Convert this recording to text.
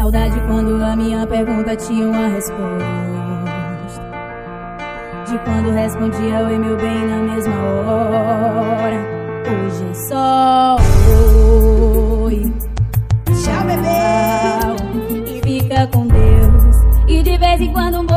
Saudade quando a minha pergunta tinha uma resposta, de quando respondia oi meu bem na mesma hora. Hoje é só oi, tchau bebê, e fica com Deus. E de vez em quando